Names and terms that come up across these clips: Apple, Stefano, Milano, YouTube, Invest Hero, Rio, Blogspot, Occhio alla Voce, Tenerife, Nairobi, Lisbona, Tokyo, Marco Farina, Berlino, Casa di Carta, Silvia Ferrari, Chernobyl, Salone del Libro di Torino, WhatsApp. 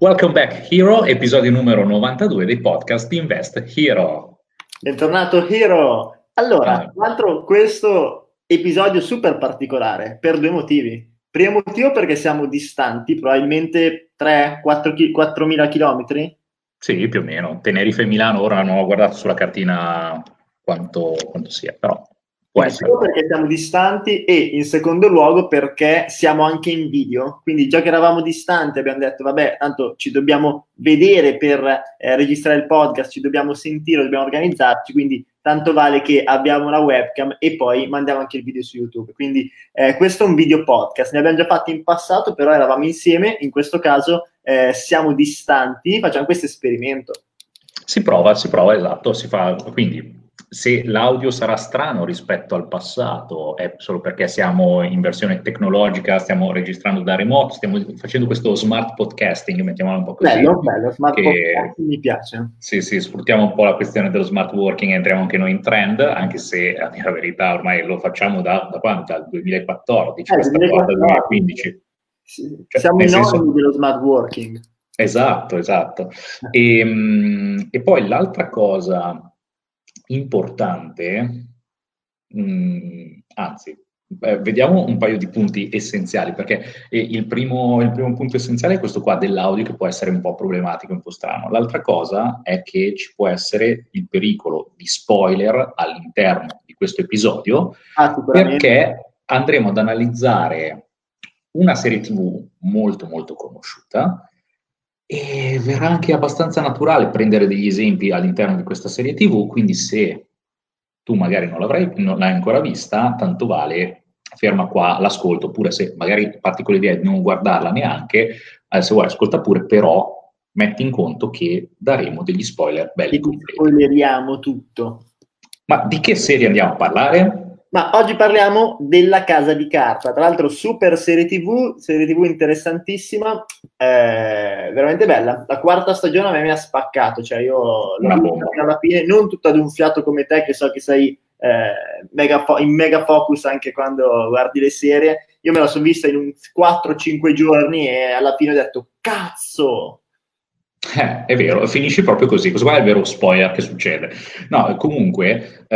Welcome back Hero, episodio numero 92 dei podcast Invest Hero. Bentornato Hero. Allora, tra l'altro questo episodio super particolare per due motivi. Primo motivo perché siamo distanti, probabilmente 3-4.000 chilometri. Sì, più o meno. Tenerife e Milano, ora non ho guardato sulla cartina quanto sia, però può essere. Perché siamo distanti e in secondo luogo perché siamo anche in video. Quindi già che eravamo distanti abbiamo detto, vabbè, tanto ci dobbiamo vedere per registrare il podcast, ci dobbiamo sentire, dobbiamo organizzarci, quindi tanto vale che abbiamo la webcam e poi mandiamo anche il video su YouTube. Quindi questo è un video podcast, ne abbiamo già fatti in passato, però eravamo insieme, in questo caso siamo distanti, facciamo questo esperimento. Si prova, esatto, si fa, quindi se l'audio sarà strano rispetto al passato è solo perché siamo in versione tecnologica, stiamo registrando da remoto, stiamo facendo questo smart podcasting, mettiamolo un po' così. Bello, smart podcasting mi piace. Sì, sfruttiamo un po' la questione dello smart working, entriamo anche noi in trend, anche se a dire la verità ormai lo facciamo da quando? Dal 2014, questa volta dal 2015. Sì. Cioè, siamo in senso dello smart working. Esatto. E poi l'altra cosa importante, vediamo un paio di punti essenziali, perché il primo punto essenziale è questo qua dell'audio, che può essere un po' problematico, un po' strano. L'altra cosa è che ci può essere il pericolo di spoiler all'interno di questo episodio, perché andremo ad analizzare una serie TV molto molto conosciuta, e verrà anche abbastanza naturale prendere degli esempi all'interno di questa serie TV, quindi se tu magari non l'hai ancora vista, tanto vale, ferma qua, l'ascolto, oppure se magari parti con l'idea di non guardarla neanche, se vuoi ascolta pure, però metti in conto che daremo degli spoiler belli completi. Spoileriamo tutto. Ma di che serie andiamo a parlare? Ma oggi parliamo della Casa di Carta, tra l'altro super serie TV interessantissima, veramente bella. La quarta stagione a me mi ha spaccato, cioè io l'ho vista alla fine, non tutta ad un fiato come te, che so che sei in mega focus anche quando guardi le serie. Io me la sono vista in 4-5 giorni e alla fine ho detto, cazzo! È vero, finisci proprio così, questo qua è il vero spoiler che succede. No, comunque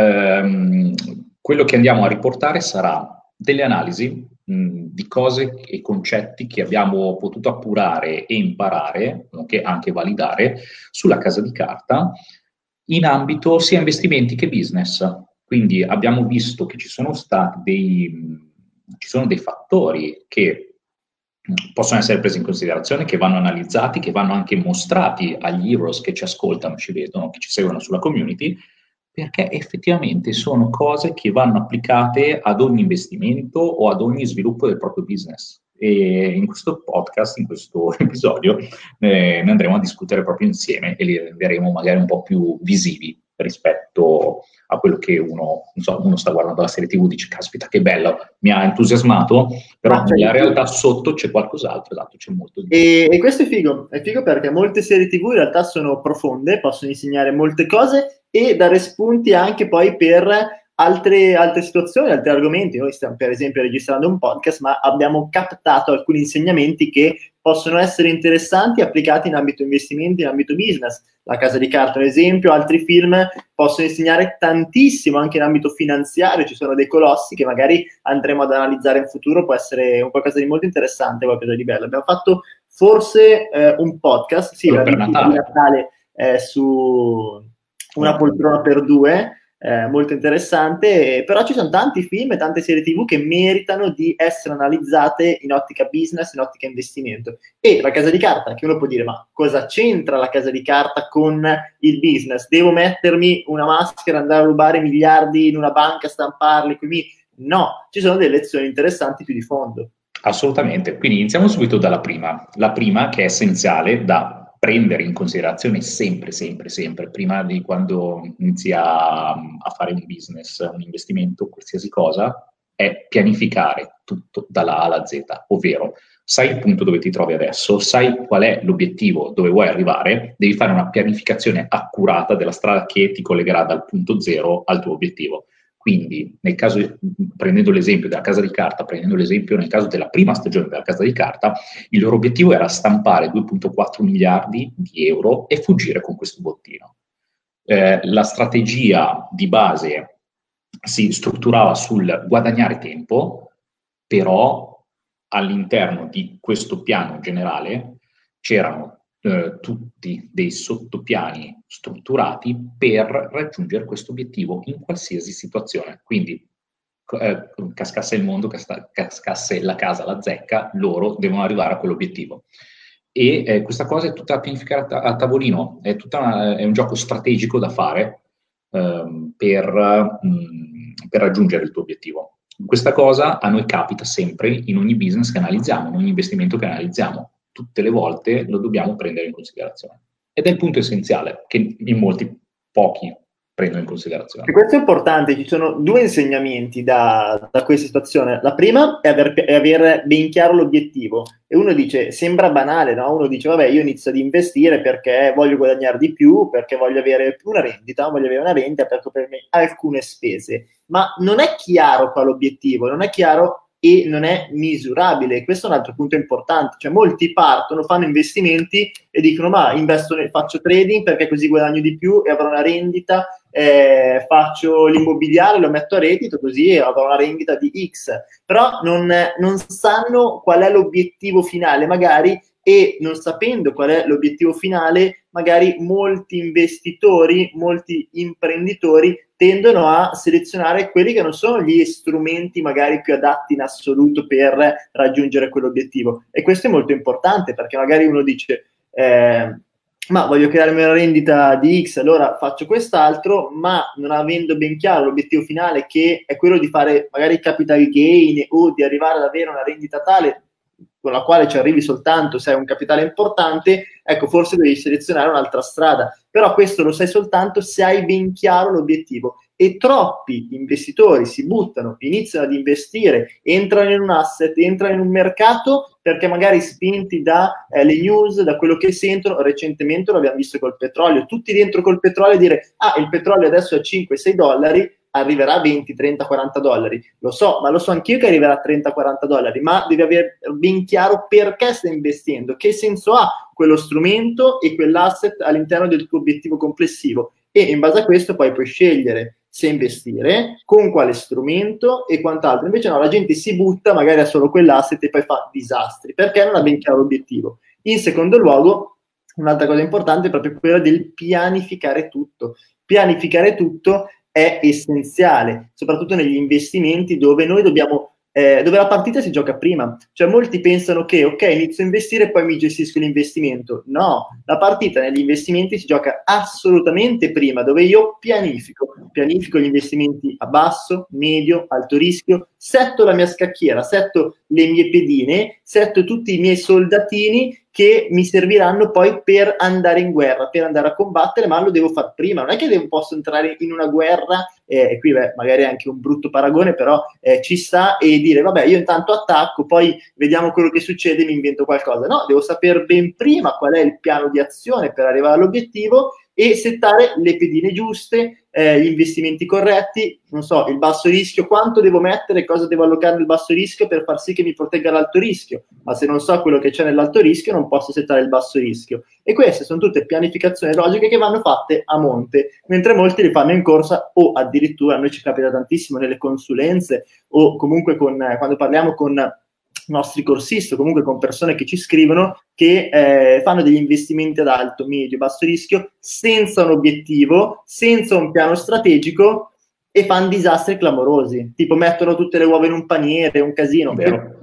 quello che andiamo a riportare sarà delle analisi di cose e concetti che abbiamo potuto appurare e imparare, nonché anche validare, sulla Casa di Carta in ambito sia investimenti che business. Quindi abbiamo visto che ci sono dei fattori che possono essere presi in considerazione, che vanno analizzati, che vanno anche mostrati agli heroes che ci ascoltano, ci vedono, che ci seguono sulla community, perché effettivamente sono cose che vanno applicate ad ogni investimento o ad ogni sviluppo del proprio business. E in questo podcast, in questo episodio, ne andremo a discutere proprio insieme e li renderemo magari un po' più visivi rispetto a quello che uno sta guardando la serie TV, dice, caspita, che bello, mi ha entusiasmato, però nella realtà sotto c'è qualcos'altro, esatto, c'è molto di più. E questo è figo perché molte serie TV in realtà sono profonde, possono insegnare molte cose e dare spunti anche poi per altre situazioni, altri argomenti. Noi stiamo per esempio registrando un podcast, ma abbiamo captato alcuni insegnamenti che possono essere interessanti applicati in ambito investimenti, in ambito business. La Casa di Carta, ad esempio, altri film possono insegnare tantissimo anche in ambito finanziario, ci sono dei colossi che magari andremo ad analizzare in futuro, può essere un qualcosa di molto interessante, qualcosa di bello. Abbiamo fatto forse un podcast, sì, per Natale su Una poltrona per due, molto interessante, però ci sono tanti film e tante serie TV che meritano di essere analizzate in ottica business, in ottica investimento. E la Casa di Carta, che uno può dire, ma cosa c'entra la Casa di Carta con il business? Devo mettermi una maschera, andare a rubare miliardi in una banca, stamparli, quindi no, ci sono delle lezioni interessanti più di fondo. Assolutamente, quindi iniziamo subito dalla prima. La prima che è essenziale da prendere in considerazione sempre, prima di quando inizi a fare un business, un investimento, qualsiasi cosa, è pianificare tutto dalla A alla Z, ovvero sai il punto dove ti trovi adesso, sai qual è l'obiettivo dove vuoi arrivare, devi fare una pianificazione accurata della strada che ti collegherà dal punto zero al tuo obiettivo. Quindi, nel caso, prendendo l'esempio della Casa di Carta, prendendo l'esempio nel caso della prima stagione della Casa di Carta, il loro obiettivo era stampare 2,4 miliardi di euro e fuggire con questo bottino. La strategia di base si strutturava sul guadagnare tempo, però all'interno di questo piano generale c'erano tutti dei sottopiani strutturati per raggiungere questo obiettivo in qualsiasi situazione. Quindi cascasse il mondo, cascasse la casa, la zecca, loro devono arrivare a quell'obiettivo. E questa cosa è tutta pianificata a tavolino, è un gioco strategico da fare per raggiungere il tuo obiettivo. Questa cosa a noi capita sempre in ogni business che analizziamo, in ogni investimento che analizziamo. Tutte le volte lo dobbiamo prendere in considerazione. Ed è il punto essenziale, che in molti, pochi, prendono in considerazione. E questo è importante, ci sono due insegnamenti da questa situazione. La prima è avere ben chiaro l'obiettivo. E uno dice, sembra banale, no? Uno dice, vabbè, io inizio ad investire perché voglio guadagnare di più, perché voglio avere una rendita, voglio avere una rendita per coprirmi alcune spese. Ma non è chiaro qual è l'obiettivo, non è chiaro e non è misurabile. Questo è un altro punto importante, cioè molti partono, fanno investimenti e dicono ma investo, faccio trading perché così guadagno di più e avrò una rendita, faccio l'immobiliare, lo metto a reddito così avrò una rendita di X, però non sanno qual è l'obiettivo finale magari, e non sapendo qual è l'obiettivo finale magari molti investitori, molti imprenditori tendono a selezionare quelli che non sono gli strumenti magari più adatti in assoluto per raggiungere quell'obiettivo. E questo è molto importante, perché magari uno dice ma voglio crearmi una rendita di X, allora faccio quest'altro, ma non avendo ben chiaro l'obiettivo finale, che è quello di fare magari capital gain o di arrivare ad avere una rendita tale con la quale ci arrivi soltanto se hai un capitale importante, ecco, forse devi selezionare un'altra strada. Però questo lo sai soltanto se hai ben chiaro l'obiettivo. E troppi investitori si buttano, iniziano ad investire, entrano in un asset, entrano in un mercato, perché magari spinti dalle news, da quello che sentono, recentemente l'abbiamo visto col petrolio, tutti dentro col petrolio, dire, ah, il petrolio adesso è a $5-6, arriverà a 20, 30, 40 dollari. Lo so, ma lo so anch'io che arriverà a 30, 40 dollari, ma devi avere ben chiaro perché stai investendo, che senso ha quello strumento e quell'asset all'interno del tuo obiettivo complessivo. E in base a questo poi puoi scegliere se investire, con quale strumento e quant'altro. Invece no, la gente si butta magari a solo quell'asset e poi fa disastri, perché non ha ben chiaro l'obiettivo. In secondo luogo, un'altra cosa importante è proprio quella del pianificare tutto. Pianificare tutto è essenziale, soprattutto negli investimenti dove noi dobbiamo, dove la partita si gioca prima. Cioè molti pensano che, ok, inizio a investire e poi mi gestisco l'investimento. No, la partita negli investimenti si gioca assolutamente prima, dove io pianifico gli investimenti a basso, medio, alto rischio, setto la mia scacchiera, setto le mie pedine, setto tutti i miei soldatini che mi serviranno poi per andare in guerra, per andare a combattere, ma lo devo far prima. Non è che posso entrare in una guerra, e qui beh, magari è anche un brutto paragone, però ci sta, e dire, vabbè, io intanto attacco, poi vediamo quello che succede, mi invento qualcosa. No, devo sapere ben prima qual è il piano di azione per arrivare all'obiettivo e settare le pedine giuste, gli investimenti corretti, non so, il basso rischio, quanto devo mettere, cosa devo allocare nel basso rischio per far sì che mi protegga l'alto rischio, ma se non so quello che c'è nell'alto rischio non posso settare il basso rischio. E queste sono tutte pianificazioni logiche che vanno fatte a monte, mentre molti le fanno in corsa, o addirittura a noi ci capita tantissimo nelle consulenze o comunque quando parliamo con nostri corsisti o comunque con persone che ci scrivono, che fanno degli investimenti ad alto, medio, basso rischio senza un obiettivo, senza un piano strategico, e fanno disastri clamorosi, tipo mettono tutte le uova in un paniere, un casino. Vero.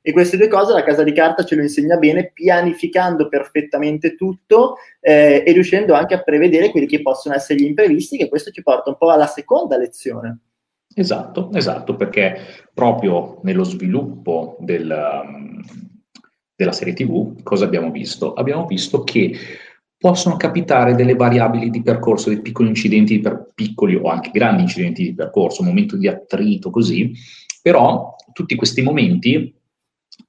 E queste due cose la Casa di Carta ce lo insegna bene, pianificando perfettamente tutto e riuscendo anche a prevedere quelli che possono essere gli imprevisti, che questo ci porta un po' alla seconda lezione. Esatto, perché proprio nello sviluppo della serie TV, cosa abbiamo visto? Abbiamo visto che possono capitare delle variabili di percorso, dei piccoli incidenti per piccoli o anche grandi incidenti di percorso, un momento di attrito così, però tutti questi momenti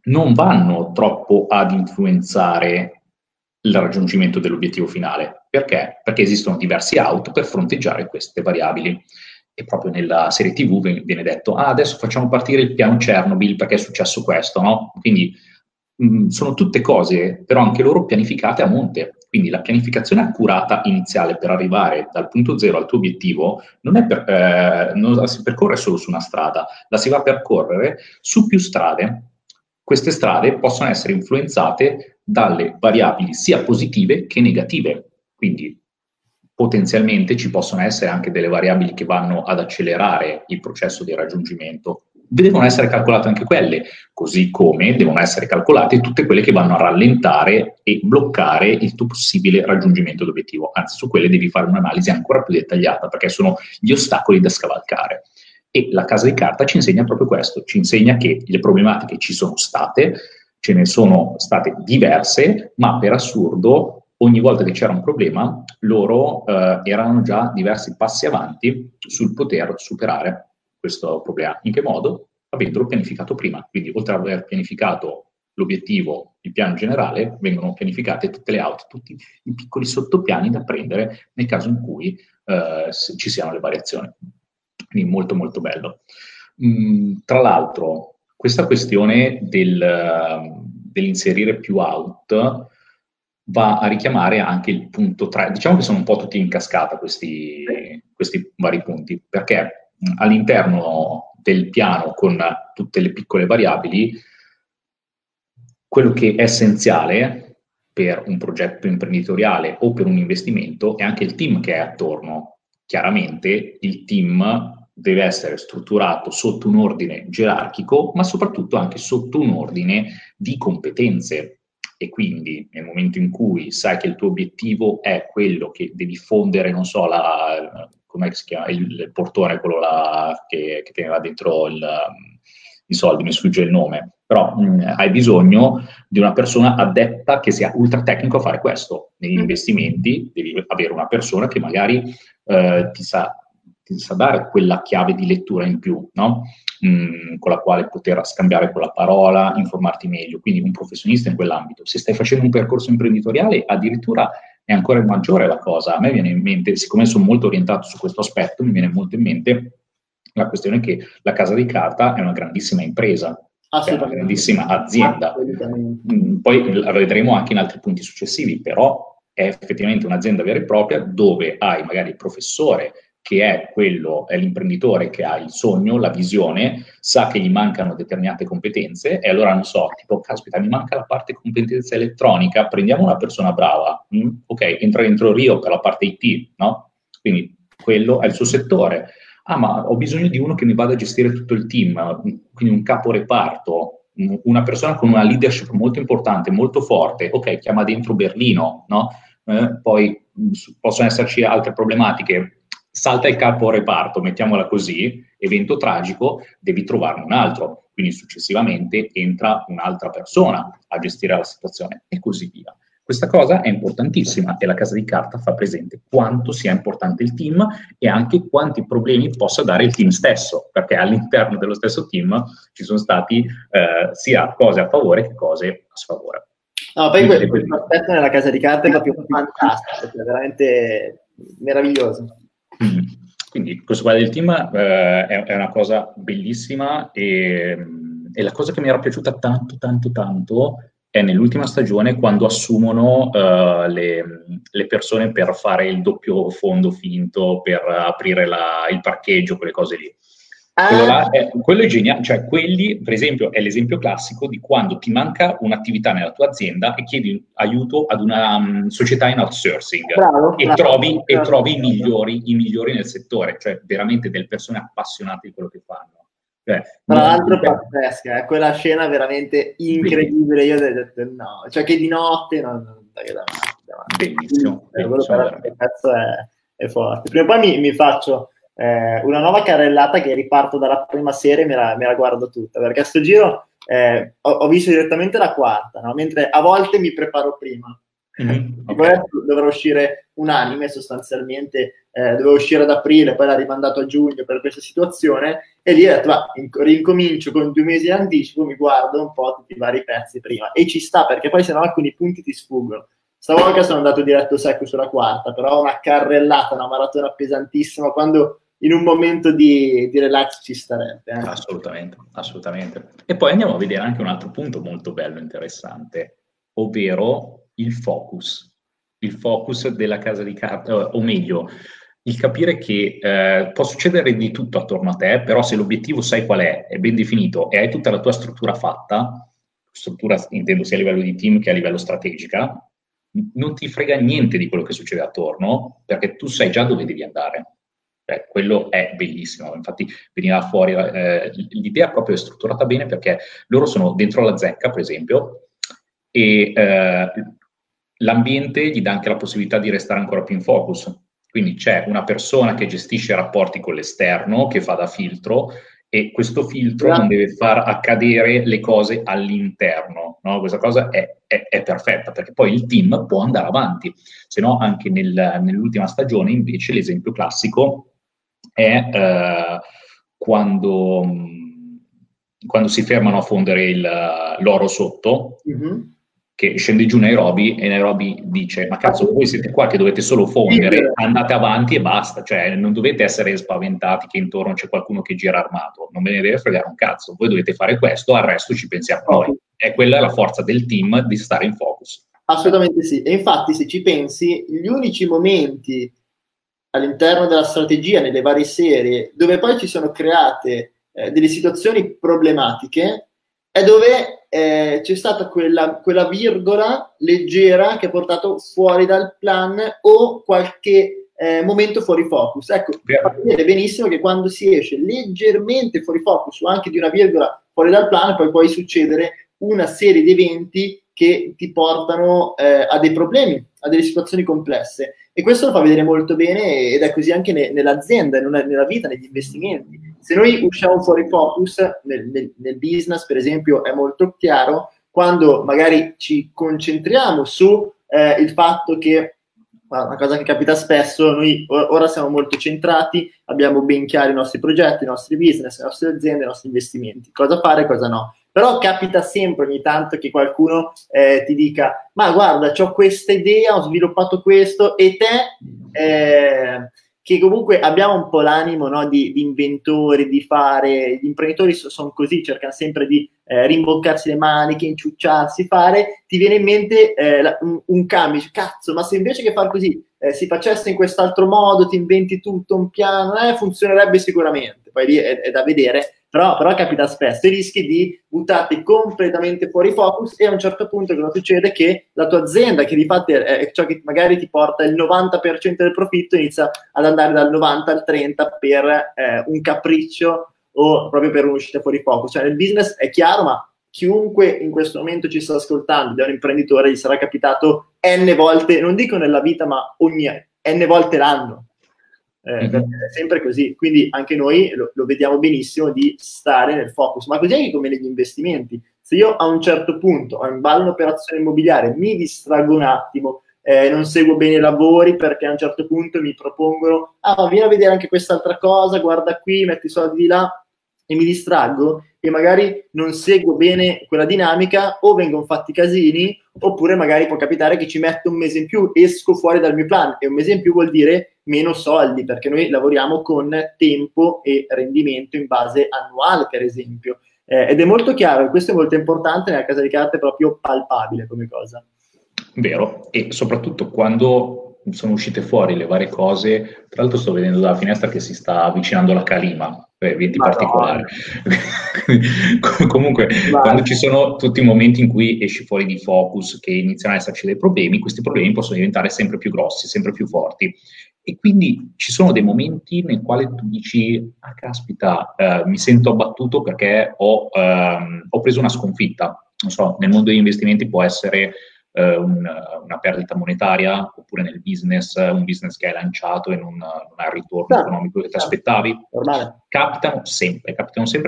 non vanno troppo ad influenzare il raggiungimento dell'obiettivo finale. Perché? Perché esistono diversi out per fronteggiare queste variabili. e proprio nella serie TV viene detto adesso facciamo partire il piano Chernobyl perché è successo questo, no? Quindi sono tutte cose, però anche loro pianificate a monte. Quindi la pianificazione accurata iniziale per arrivare dal punto zero al tuo obiettivo non la si percorre solo su una strada, la si va a percorrere su più strade. Queste strade possono essere influenzate dalle variabili sia positive che negative. Quindi potenzialmente ci possono essere anche delle variabili che vanno ad accelerare il processo di raggiungimento. Devono essere calcolate anche quelle, così come devono essere calcolate tutte quelle che vanno a rallentare e bloccare il tuo possibile raggiungimento d'obiettivo. Anzi, su quelle devi fare un'analisi ancora più dettagliata, perché sono gli ostacoli da scavalcare. E la Casa di Carta ci insegna proprio questo, ci insegna che le problematiche ci sono state, ce ne sono state diverse, ma per assurdo ogni volta che c'era un problema loro erano già diversi passi avanti sul poter superare questo problema. In che modo? Avendolo pianificato prima. Quindi, oltre ad aver pianificato l'obiettivo, il piano generale, vengono pianificate tutte le auto, tutti i piccoli sottopiani da prendere nel caso in cui ci siano le variazioni. Quindi molto molto bello. Tra l'altro, questa questione dell'inserire più out va a richiamare anche il punto 3. Diciamo che sono un po' tutti in cascata questi vari punti, perché all'interno del piano con tutte le piccole variabili, quello che è essenziale per un progetto imprenditoriale o per un investimento è anche il team che è attorno. Chiaramente il team deve essere strutturato sotto un ordine gerarchico, ma soprattutto anche sotto un ordine di competenze. E quindi nel momento in cui sai che il tuo obiettivo è quello che devi fondere, non so, come si chiama, il portone, quello là che teneva dentro i soldi, mi sfugge il nome, però hai bisogno di una persona addetta che sia ultra tecnico a fare questo. Negli investimenti devi avere una persona che magari ti sa dare quella chiave di lettura in più, no? Con la quale poter scambiare quella parola, informarti meglio, quindi un professionista in quell'ambito. Se stai facendo un percorso imprenditoriale, addirittura è ancora maggiore la cosa. A me viene in mente, siccome sono molto orientato su questo aspetto, mi viene molto in mente la questione che la Casa di Carta è una grandissima impresa, è una grandissima azienda. Poi la vedremo anche in altri punti successivi, però è effettivamente un'azienda vera e propria dove hai magari il professore che è l'imprenditore che ha il sogno, la visione, sa che gli mancano determinate competenze e allora, non so, tipo, caspita, mi manca la parte competenza elettronica, prendiamo una persona brava, ok, entra dentro Rio per la parte IT, no? Quindi quello è il suo settore. Ah, ma ho bisogno di uno che mi vada a gestire tutto il team, quindi un capo reparto, una persona con una leadership molto importante, molto forte, ok, chiama dentro Berlino, no? Poi possono esserci altre problematiche, salta il capo reparto, mettiamola così, evento tragico, devi trovarne un altro. Quindi successivamente entra un'altra persona a gestire la situazione e così via. Questa cosa è importantissima e la Casa di Carta fa presente quanto sia importante il team e anche quanti problemi possa dare il team stesso, perché all'interno dello stesso team ci sono stati sia cose a favore che cose a sfavore. No, poi questo aspetto nella Casa di Carta è proprio fantastico, è veramente meraviglioso. Quindi questo qua del team è una cosa bellissima e la cosa che mi era piaciuta tanto, tanto, tanto è nell'ultima stagione quando assumono le persone per fare il doppio fondo finto, per aprire il parcheggio, quelle cose lì. Quello è geniale, cioè quelli per esempio è l'esempio classico di quando ti manca un'attività nella tua azienda e chiedi aiuto ad una società in outsourcing. Bravo, trovi i migliori nel settore, cioè veramente delle persone appassionate di quello che fanno. Tra l'altro pazzesca, quella scena veramente incredibile, io ho detto no, cioè che di notte non dai davanti. Benissimo. Quello pezzo è forte. Prima o poi mi faccio una nuova carrellata che riparto dalla prima serie e me la guardo tutta, perché a sto giro ho visto direttamente la quarta, no? Mentre a volte mi preparo prima. Okay. Poi dovrà uscire un anime sostanzialmente, doveva uscire ad aprile, poi l'ha rimandato a giugno per questa situazione e lì ho detto va, rincomincio con 2 mesi in anticipo, mi guardo un po' tutti i vari pezzi prima e ci sta, perché poi sennò alcuni punti ti sfuggono. Stavolta sono andato diretto secco sulla quarta, però una carrellata, una maratona pesantissima, quando in un momento di relax ci starebbe. Assolutamente, assolutamente. E poi andiamo a vedere anche un altro punto molto bello e interessante, ovvero il focus. Il focus della casa di carta, o meglio, il capire che può succedere di tutto attorno a te, però se l'obiettivo sai qual è ben definito e hai tutta la tua struttura fatta, struttura intendo sia a livello di team che a livello strategica, non ti frega niente di quello che succede attorno, perché tu sai già dove devi andare. Quello è bellissimo, infatti veniva fuori l'idea proprio è strutturata bene, perché loro sono dentro la zecca, per esempio, e l'ambiente gli dà anche la possibilità di restare ancora più in focus. Quindi c'è una persona che gestisce i rapporti con l'esterno, che fa da filtro, e questo filtro non deve far accadere le cose all'interno, no? Questa cosa è perfetta, perché poi il team può andare avanti. Se no, anche nell'ultima stagione, invece, l'esempio classico è quando si fermano a fondere l'oro sotto, che scende giù Nairobi, e Nairobi dice: ma cazzo, voi siete qua che dovete solo fondere, andate avanti e basta, cioè non dovete essere spaventati che intorno c'è qualcuno che gira armato, non me ne deve fregare un cazzo, voi dovete fare questo, al resto ci pensiamo noi. E quella è la forza del team, di stare in focus. Assolutamente sì, e infatti se ci pensi, gli unici momenti all'interno della strategia, nelle varie serie, dove poi ci sono create delle situazioni problematiche, è dove c'è stata quella virgola leggera che ha portato fuori dal plan o qualche momento fuori focus. Ecco, fa vedere benissimo che quando si esce leggermente fuori focus o anche di una virgola fuori dal plan, poi può succedere una serie di eventi che ti portano a dei problemi, a delle situazioni complesse. E questo lo fa vedere molto bene, ed è così anche nell'azienda, nella vita, negli investimenti. Se noi usciamo fuori focus, nel business per esempio è molto chiaro, quando magari ci concentriamo su il fatto che, una cosa che capita spesso, noi ora siamo molto centrati, abbiamo ben chiari i nostri progetti, i nostri business, le nostre aziende, i nostri investimenti, cosa fare e cosa no. Però capita sempre ogni tanto che qualcuno ti dica: ma guarda, c'ho questa idea, ho sviluppato questo, e te... che comunque abbiamo un po' l'animo, no, di inventori, di fare, gli imprenditori sono così, cercano sempre di rimboccarsi le maniche, inciucciarsi, fare, ti viene in mente un cambio, cazzo, ma se invece che far così si facesse in quest'altro modo, ti inventi tutto un piano, funzionerebbe sicuramente, poi lì è da vedere, però capita spesso, e rischi di buttarti completamente fuori focus, e a un certo punto cosa succede? Che la tua azienda, che di fatto è ciò che magari ti porta il 90% del profitto, inizia ad andare dal 90 al 30 per un capriccio o proprio per un'uscita fuori focus. Cioè nel business è chiaro, ma chiunque in questo momento ci sta ascoltando, da un imprenditore, gli sarà capitato n volte, non dico nella vita, ma ogni n volte l'anno. È sempre così, quindi anche noi lo vediamo benissimo, di stare nel focus, ma così anche come negli investimenti. Se io a un certo punto ho in ballo un'operazione immobiliare, mi distraggo un attimo, non seguo bene i lavori perché a un certo punto mi propongono: ah, ma vieni a vedere anche quest'altra cosa, guarda qui, metti i soldi di là, e mi distraggo e magari non seguo bene quella dinamica, o vengono fatti casini, oppure magari può capitare che ci metto un mese in più, esco fuori dal mio plan, e un mese in più vuol dire meno soldi, perché noi lavoriamo con tempo e rendimento in base annuale, per esempio. Ed è molto chiaro, e questo è molto importante, nella casa di carta è proprio palpabile come cosa. Vero, e soprattutto quando sono uscite fuori le varie cose, tra l'altro sto vedendo dalla finestra che si sta avvicinando la calima, eventi particolari. No. Comunque, vale. Quando ci sono tutti i momenti in cui esci fuori di focus, che iniziano ad esserci dei problemi, questi problemi possono diventare sempre più grossi, sempre più forti. E quindi ci sono dei momenti nel quale tu dici: ah, caspita, mi sento abbattuto perché ho preso una sconfitta. Non so, nel mondo degli investimenti può essere una perdita monetaria, oppure nel business, un business che hai lanciato e non ha il ritorno economico che ti aspettavi. Capitano sempre,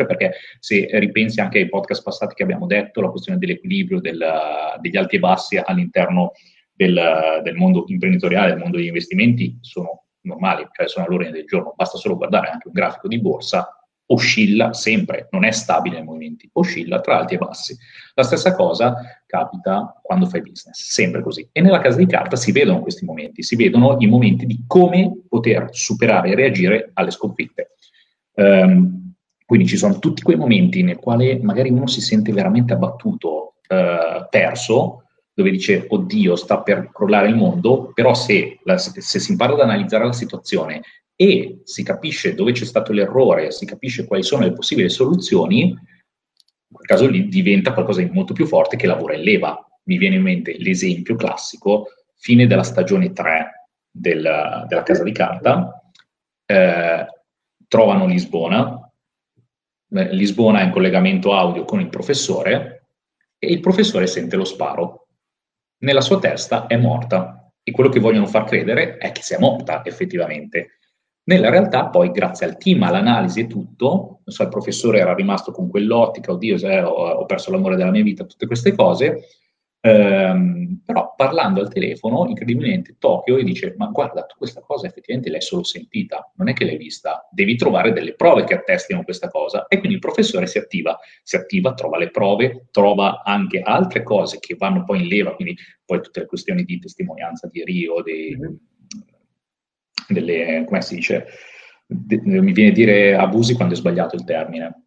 perché se ripensi anche ai podcast passati che abbiamo detto, la questione dell'equilibrio, degli alti e bassi all'interno del mondo imprenditoriale, del mondo degli investimenti, sono normali, cioè sono all'ordine del giorno. Basta solo guardare anche un grafico di borsa oscilla sempre, non è stabile nei movimenti, oscilla tra alti e bassi. La stessa cosa capita quando fai business, sempre così. E nella Casa di Carta si vedono questi momenti, si vedono i momenti di come poter superare e reagire alle sconfitte. Quindi ci sono tutti quei momenti nel quale magari uno si sente veramente abbattuto, perso, dove dice, oddio, sta per crollare il mondo, però se si impara ad analizzare la situazione e si capisce dove c'è stato l'errore, si capisce quali sono le possibili soluzioni, in quel caso lì diventa qualcosa di molto più forte che lavora in leva. Mi viene in mente l'esempio classico, fine della stagione 3 della Casa di Carta, trovano Lisbona, Lisbona è in collegamento audio con il professore, e il professore sente lo sparo. Nella sua testa è morta, e quello che vogliono far credere è che sia morta effettivamente. Nella realtà poi, grazie al team, all'analisi e tutto, non so, il professore era rimasto con quell'ottica, oddio, ho perso l'amore della mia vita, tutte queste cose, però parlando al telefono, incredibilmente, Tokyo gli dice, ma guarda, tu questa cosa effettivamente l'hai solo sentita, non è che l'hai vista, devi trovare delle prove che attestino questa cosa. E quindi il professore si attiva, trova le prove, trova anche altre cose che vanno poi in leva, quindi poi tutte le questioni di testimonianza di Rio, delle, come si dice, mi viene a dire abusi quando è sbagliato il termine,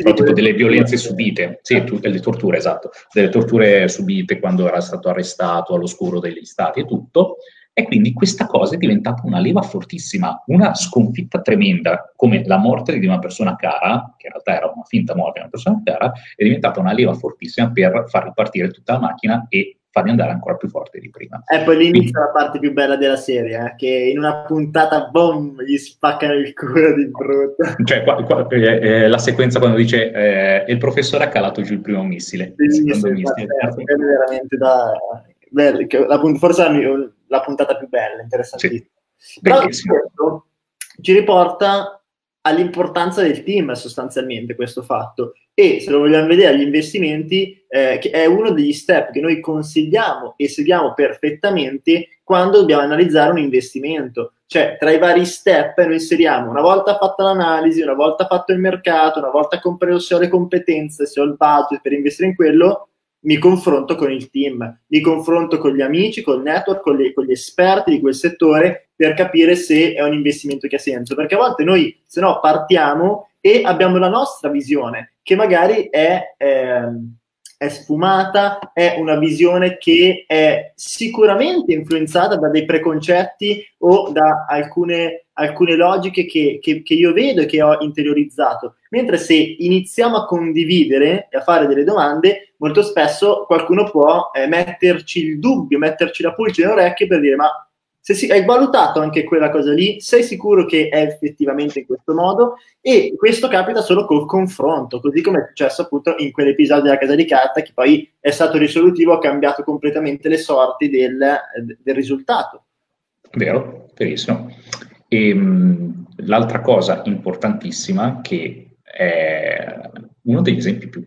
però tipo delle violenze subite, sì, delle torture, esatto, delle torture subite quando era stato arrestato all'oscuro degli stati e tutto, e quindi questa cosa è diventata una leva fortissima, una sconfitta tremenda, come la morte di una persona cara, che in realtà era una finta morte di una persona cara, è diventata una leva fortissima per far ripartire tutta la macchina e farli andare ancora più forte di prima. E poi l'inizio è la parte più bella della serie, che in una puntata, boom, gli spaccano il culo di brutto. Cioè, la sequenza quando dice il professore ha calato giù il primo missile. Sì, il secondo missile. È veramente forse la puntata più bella, interessantissima. Sì. Però questo ci riporta all'importanza del team, sostanzialmente, questo fatto. E se lo vogliamo vedere, gli investimenti che è uno degli step che noi consigliamo e seguiamo perfettamente quando dobbiamo analizzare un investimento. Cioè, tra i vari step noi inseriamo, una volta fatta l'analisi, una volta fatto il mercato, una volta se ho le competenze, se ho il budget per investire in quello, mi confronto con il team, mi confronto con gli amici, col network, con gli esperti di quel settore, per capire se è un investimento che ha senso. Perché a volte noi, se no, partiamo e abbiamo la nostra visione, che magari è sfumata, è una visione che è sicuramente influenzata da dei preconcetti o da alcune logiche che io vedo e che ho interiorizzato. Mentre se iniziamo a condividere e a fare delle domande, molto spesso qualcuno può metterci il dubbio, metterci la pulce nelle orecchie per dire, ma hai valutato anche quella cosa lì? Sei sicuro che è effettivamente in questo modo? E questo capita solo col confronto, così come è successo appunto in quell'episodio della Casa di Carta, che poi è stato risolutivo, ha cambiato completamente le sorti del risultato. Vero, verissimo. L'altra cosa importantissima, che è uno degli esempi più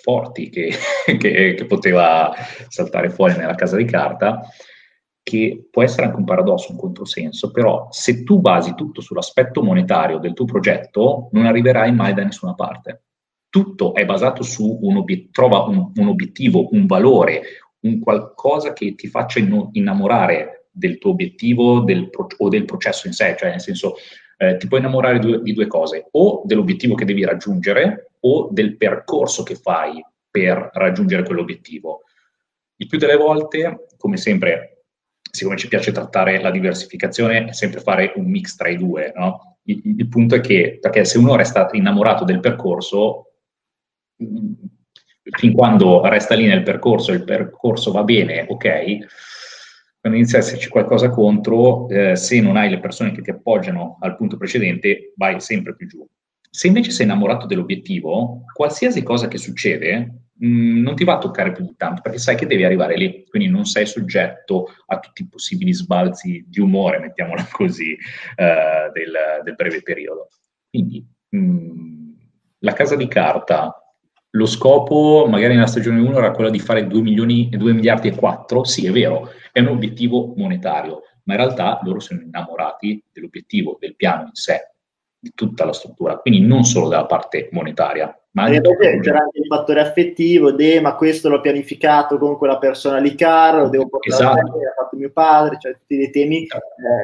forti che poteva saltare fuori nella Casa di Carta, che può essere anche un paradosso, un controsenso, però se tu basi tutto sull'aspetto monetario del tuo progetto, non arriverai mai da nessuna parte. Tutto è basato su trova un obiettivo, un valore, un qualcosa che ti faccia innamorare del tuo obiettivo o del processo in sé, cioè nel senso ti puoi innamorare di due cose, o dell'obiettivo che devi raggiungere o del percorso che fai per raggiungere quell'obiettivo. Il più delle volte, come sempre, siccome ci piace trattare la diversificazione, è sempre fare un mix tra i due, no? Il punto è che, perché se uno resta innamorato del percorso, fin quando resta lì nel percorso, il percorso va bene, ok, quando inizia a esserci qualcosa contro, se non hai le persone che ti appoggiano al punto precedente, vai sempre più giù. Se invece sei innamorato dell'obiettivo, qualsiasi cosa che succede non ti va a toccare più di tanto, perché sai che devi arrivare lì, quindi non sei soggetto a tutti i possibili sbalzi di umore, mettiamola così, del breve periodo. Quindi la Casa di Carta, lo scopo magari nella stagione 1 era quello di fare 2 miliardi e 4, sì è vero, è un obiettivo monetario, ma in realtà loro sono innamorati dell'obiettivo, del piano in sé. di tutta la struttura, quindi non solo della parte monetaria. Ma c'era anche il fattore affettivo, ma questo l'ho pianificato con quella persona lì, caro, devo portare a me, l'ha fatto mio padre, cioè tutti dei temi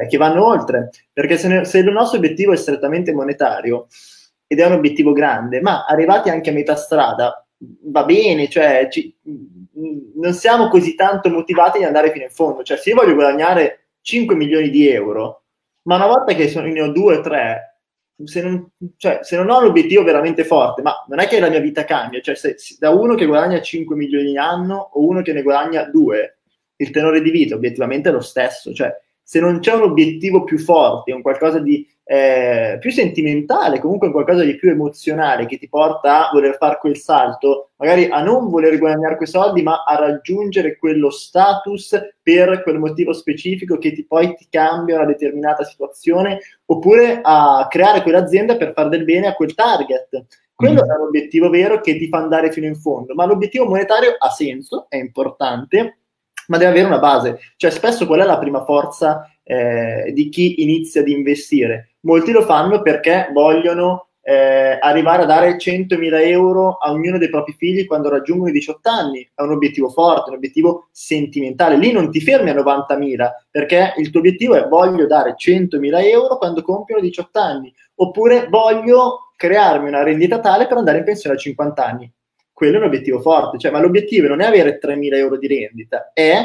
che vanno oltre, perché se il nostro obiettivo è strettamente monetario ed è un obiettivo grande, ma arrivati anche a metà strada va bene, cioè non siamo così tanto motivati ad andare fino in fondo, cioè se io voglio guadagnare 5 milioni di euro, ma una volta che ne ho 2 o 3, se non ho l'obiettivo veramente forte, ma non è che la mia vita cambia, cioè da uno che guadagna 5 milioni all'anno o uno che ne guadagna 2, il tenore di vita obiettivamente è lo stesso, cioè se non c'è un obiettivo più forte, un qualcosa di più sentimentale, comunque un qualcosa di più emozionale che ti porta a voler fare quel salto, magari a non voler guadagnare quei soldi, ma a raggiungere quello status per quel motivo specifico che poi ti cambia una determinata situazione, oppure a creare quell'azienda per far del bene a quel target. Quello è l'obiettivo vero che ti fa andare fino in fondo, ma l'obiettivo monetario ha senso, è importante, ma deve avere una base. Cioè spesso qual è la prima forza di chi inizia ad investire? Molti lo fanno perché vogliono arrivare a dare 100.000 euro a ognuno dei propri figli quando raggiungono i 18 anni. È un obiettivo forte, un obiettivo sentimentale. Lì non ti fermi a 90.000, perché il tuo obiettivo è: voglio dare 100.000 euro quando compiono 18 anni, oppure voglio crearmi una rendita tale per andare in pensione a 50 anni. Quello è un obiettivo forte, cioè, ma l'obiettivo non è avere 3.000 euro di rendita, è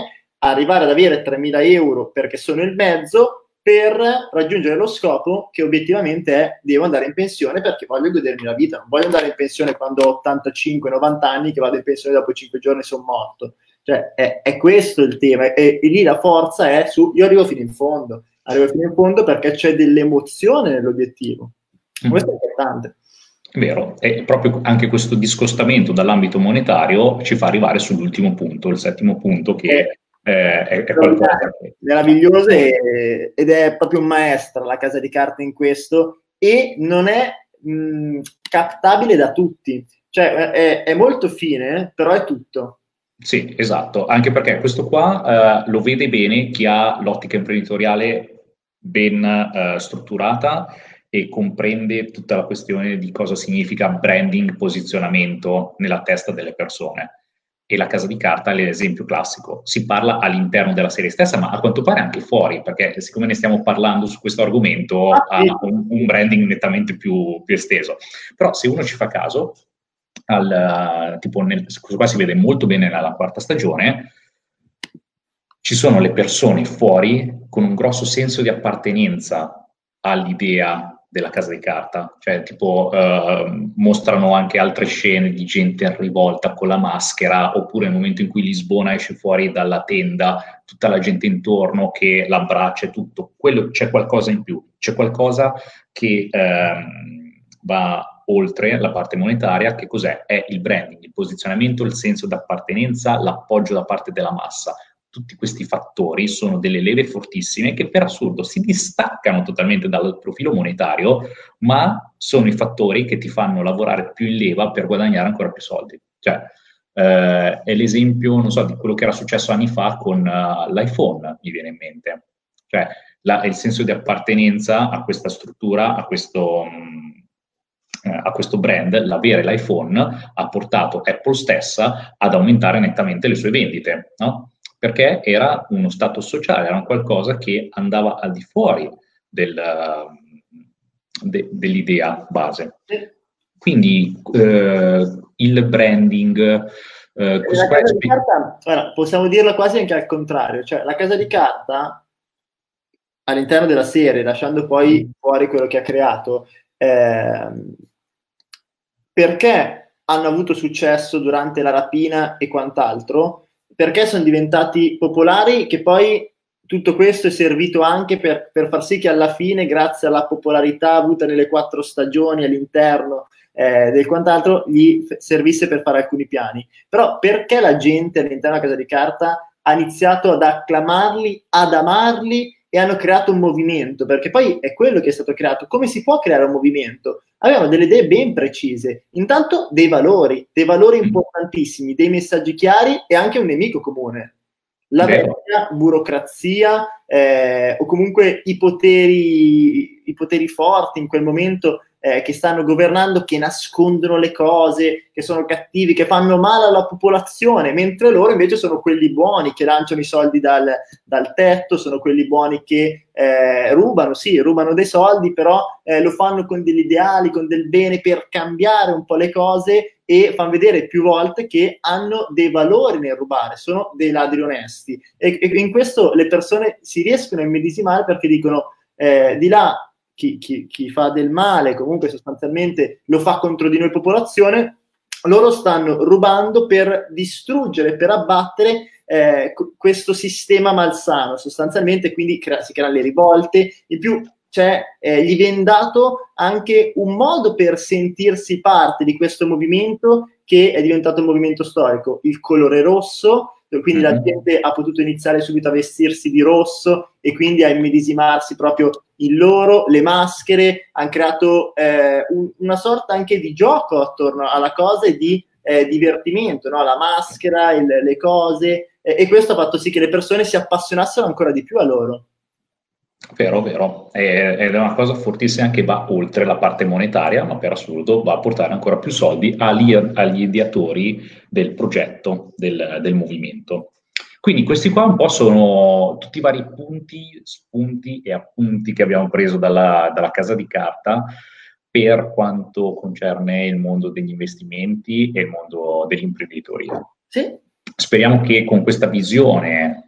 arrivare ad avere 3.000 euro perché sono il mezzo per raggiungere lo scopo che obiettivamente è: devo andare in pensione perché voglio godermi la vita, non voglio andare in pensione quando ho 85-90 anni, che vado in pensione dopo 5 giorni sono morto. Cioè, è questo il tema, e lì la forza è io arrivo fino in fondo, perché c'è dell'emozione nell'obiettivo. Questo è importante. Vero, e proprio anche questo discostamento dall'ambito monetario ci fa arrivare sull'ultimo punto, il settimo punto, che è qualcosa meraviglioso, ed è proprio un maestro la Casa di Carta in questo, e non è captabile da tutti, cioè è molto fine, però è tutto. Sì, esatto, anche perché questo qua lo vede bene chi ha l'ottica imprenditoriale ben strutturata e comprende tutta la questione di cosa significa branding, posizionamento nella testa delle persone. E la Casa di Carta è l'esempio classico. Si parla all'interno della serie stessa, ma a quanto pare anche fuori, perché siccome ne stiamo parlando su questo argomento, ha un branding nettamente più esteso. Però se uno ci fa caso, tipo questo qua si vede molto bene nella quarta stagione, ci sono le persone fuori con un grosso senso di appartenenza all'idea della Casa di Carta, cioè tipo mostrano anche altre scene di gente in rivolta con la maschera, oppure nel momento in cui Lisbona esce fuori dalla tenda, tutta la gente intorno che l'abbraccia e tutto, quello c'è qualcosa in più, c'è qualcosa che va oltre la parte monetaria, che cos'è? È il branding, il posizionamento, il senso d'appartenenza, l'appoggio da parte della massa. Tutti questi fattori sono delle leve fortissime che, per assurdo, si distaccano totalmente dal profilo monetario, ma sono i fattori che ti fanno lavorare più in leva per guadagnare ancora più soldi. Cioè, è l'esempio, non so, di quello che era successo anni fa con l'iPhone, mi viene in mente. Cioè, il senso di appartenenza a questa struttura, a questo brand, l'avere l'iPhone, ha portato Apple stessa ad aumentare nettamente le sue vendite, no? Perché era uno stato sociale, era un qualcosa che andava al di fuori dell'idea base. Quindi il branding... la Casa di Carta, guarda, possiamo dirlo quasi anche al contrario, cioè la Casa di Carta, all'interno della serie, lasciando poi fuori quello che ha creato, perché hanno avuto successo durante la rapina e quant'altro? Perché sono diventati popolari, che poi tutto questo è servito anche per far sì che alla fine, grazie alla popolarità avuta nelle 4 stagioni all'interno del quant'altro, gli servisse per fare alcuni piani. Però perché la gente all'interno della Casa di Carta ha iniziato ad acclamarli, ad amarli, e hanno creato un movimento? Perché poi è quello che è stato creato. Come si può creare un movimento? Avevano delle idee ben precise, intanto dei valori importantissimi, dei messaggi chiari e anche un nemico comune. la vecchia burocrazia o comunque i poteri forti in quel momento che stanno governando, che nascondono le cose, che sono cattivi, che fanno male alla popolazione, mentre loro invece sono quelli buoni che lanciano i soldi dal tetto, sono quelli buoni che rubano, sì, rubano dei soldi, però lo fanno con degli ideali, con del bene, per cambiare un po' le cose, e fanno vedere più volte che hanno dei valori nel rubare, sono dei ladri onesti, e in questo le persone si riescono a immedesimare, perché dicono di là chi fa del male comunque sostanzialmente lo fa contro di noi popolazione, loro stanno rubando per distruggere, per abbattere questo sistema malsano sostanzialmente, quindi si creano le rivolte. In più c'è gli viene dato anche un modo per sentirsi parte di questo movimento, che è diventato un movimento storico, il colore rosso, quindi la gente ha potuto iniziare subito a vestirsi di rosso e quindi a immedesimarsi proprio in loro. Le maschere hanno creato una sorta anche di gioco attorno alla cosa e di divertimento, no? La maschera, le cose, e questo ha fatto sì che le persone si appassionassero ancora di più a loro. Vero, vero. Ed è una cosa fortissima, che va oltre la parte monetaria, ma per assurdo va a portare ancora più soldi agli ideatori del progetto, del movimento. Quindi questi qua un po' sono tutti i vari punti, spunti e appunti che abbiamo preso dalla Casa di Carta per quanto concerne il mondo degli investimenti e il mondo dell'imprenditoria. Sì. Speriamo che con questa visione,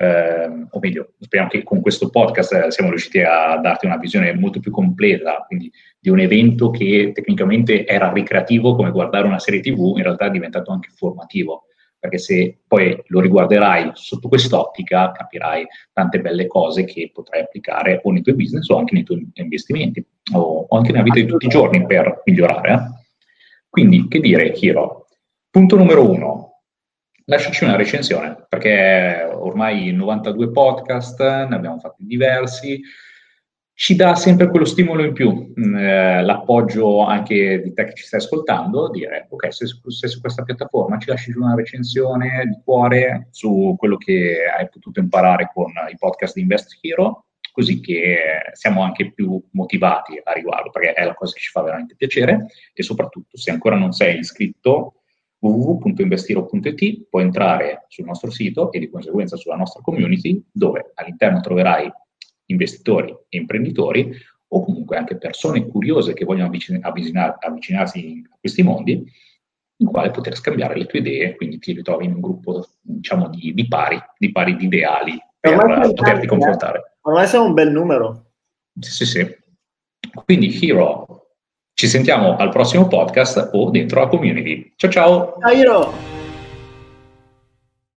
o meglio, speriamo che con questo podcast siamo riusciti a darti una visione molto più completa, quindi di un evento che tecnicamente era ricreativo come guardare una serie TV, in realtà è diventato anche formativo, perché se poi lo riguarderai sotto quest'ottica capirai tante belle cose che potrai applicare o nei tuoi business o anche nei tuoi investimenti, o anche nella vita di tutti i giorni per migliorare. Quindi, che dire, Hero? Punto numero 1. Lasciaci una recensione, perché ormai 92 podcast, ne abbiamo fatti diversi, ci dà sempre quello stimolo in più, l'appoggio anche di te che ci stai ascoltando, dire ok, se su questa piattaforma ci lasci una recensione di cuore su quello che hai potuto imparare con i podcast di Invest Hero, così che siamo anche più motivati a riguardo, perché è la cosa che ci fa veramente piacere. E soprattutto, se ancora non sei iscritto, www.investiro.it, puoi entrare sul nostro sito e di conseguenza sulla nostra community, dove all'interno troverai investitori e imprenditori, o comunque anche persone curiose che vogliono avvicinarsi a questi mondi, in quale poter scambiare le tue idee. Quindi ti ritrovi in un gruppo, diciamo, di pari di ideali, per poterti confrontare. Ormai siamo un bel numero. Sì, sì, sì. Quindi, Hero, ci sentiamo al prossimo podcast o dentro la community. Ciao ciao! Ciao Hero!